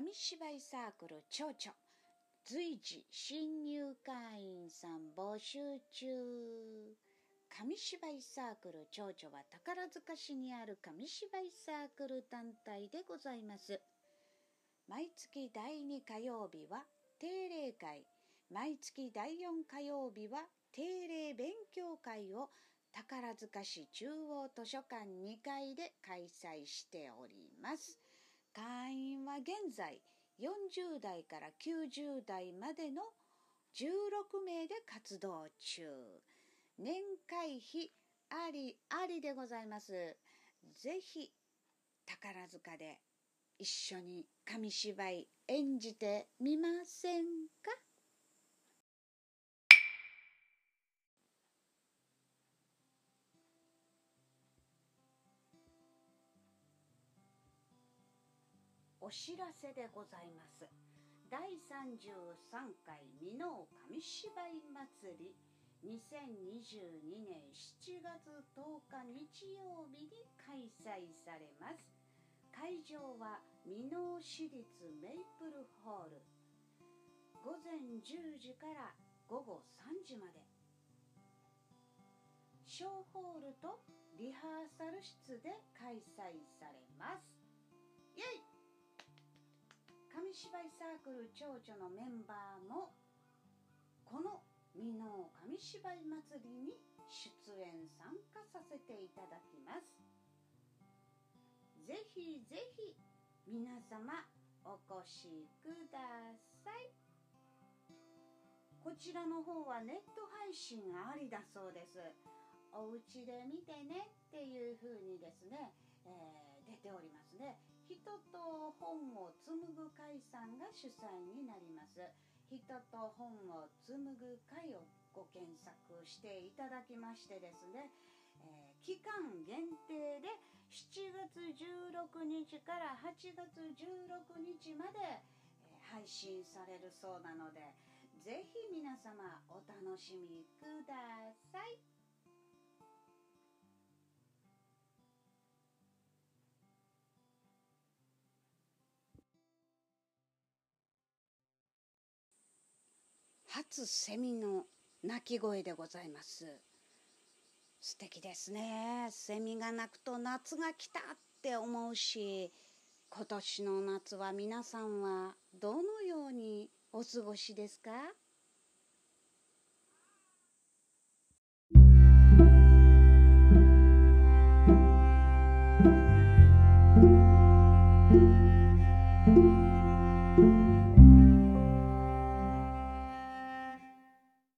紙芝居サークルちょうちょ、随時新入会員さん募集中。紙芝居サークルちょうちょは宝塚市にある紙芝居サークル単体でございます。毎月第2火曜日は定例会、毎月第4火曜日は定例勉強会を宝塚市中央図書館2階で開催しております。会員は現在40代から90代までの16名で活動中。年会費ありでございます。ぜひ宝塚で一緒に紙芝居演じてみませんか。お知らせでございます。第33回箕面紙芝居祭り2022年7月10日日曜日に開催されます。会場は箕面市立メイプルホール、午前10時から午後3時まで。小ホールとリハーサル室で開催されます。イエイ。紙芝居サークルちょうちょのメンバーもこの箕面紙芝居祭りに出演参加させていただきます。ぜひぜひ皆様お越しください。こちらの方はネット配信ありだそうです。お家で見てねっていう風にですね、出ておりますね。人と本を紡ぐ会さんが主催になります。人と本を紡ぐ会をご検索していただきましてですね、期間限定で7月16日から8月16日まで配信されるそうなので、ぜひ皆様お楽しみください。初セミの鳴き声でございます。素敵ですね。セミが鳴くと夏が来たって思うし、今年の夏は皆さんはどのようにお過ごしですか？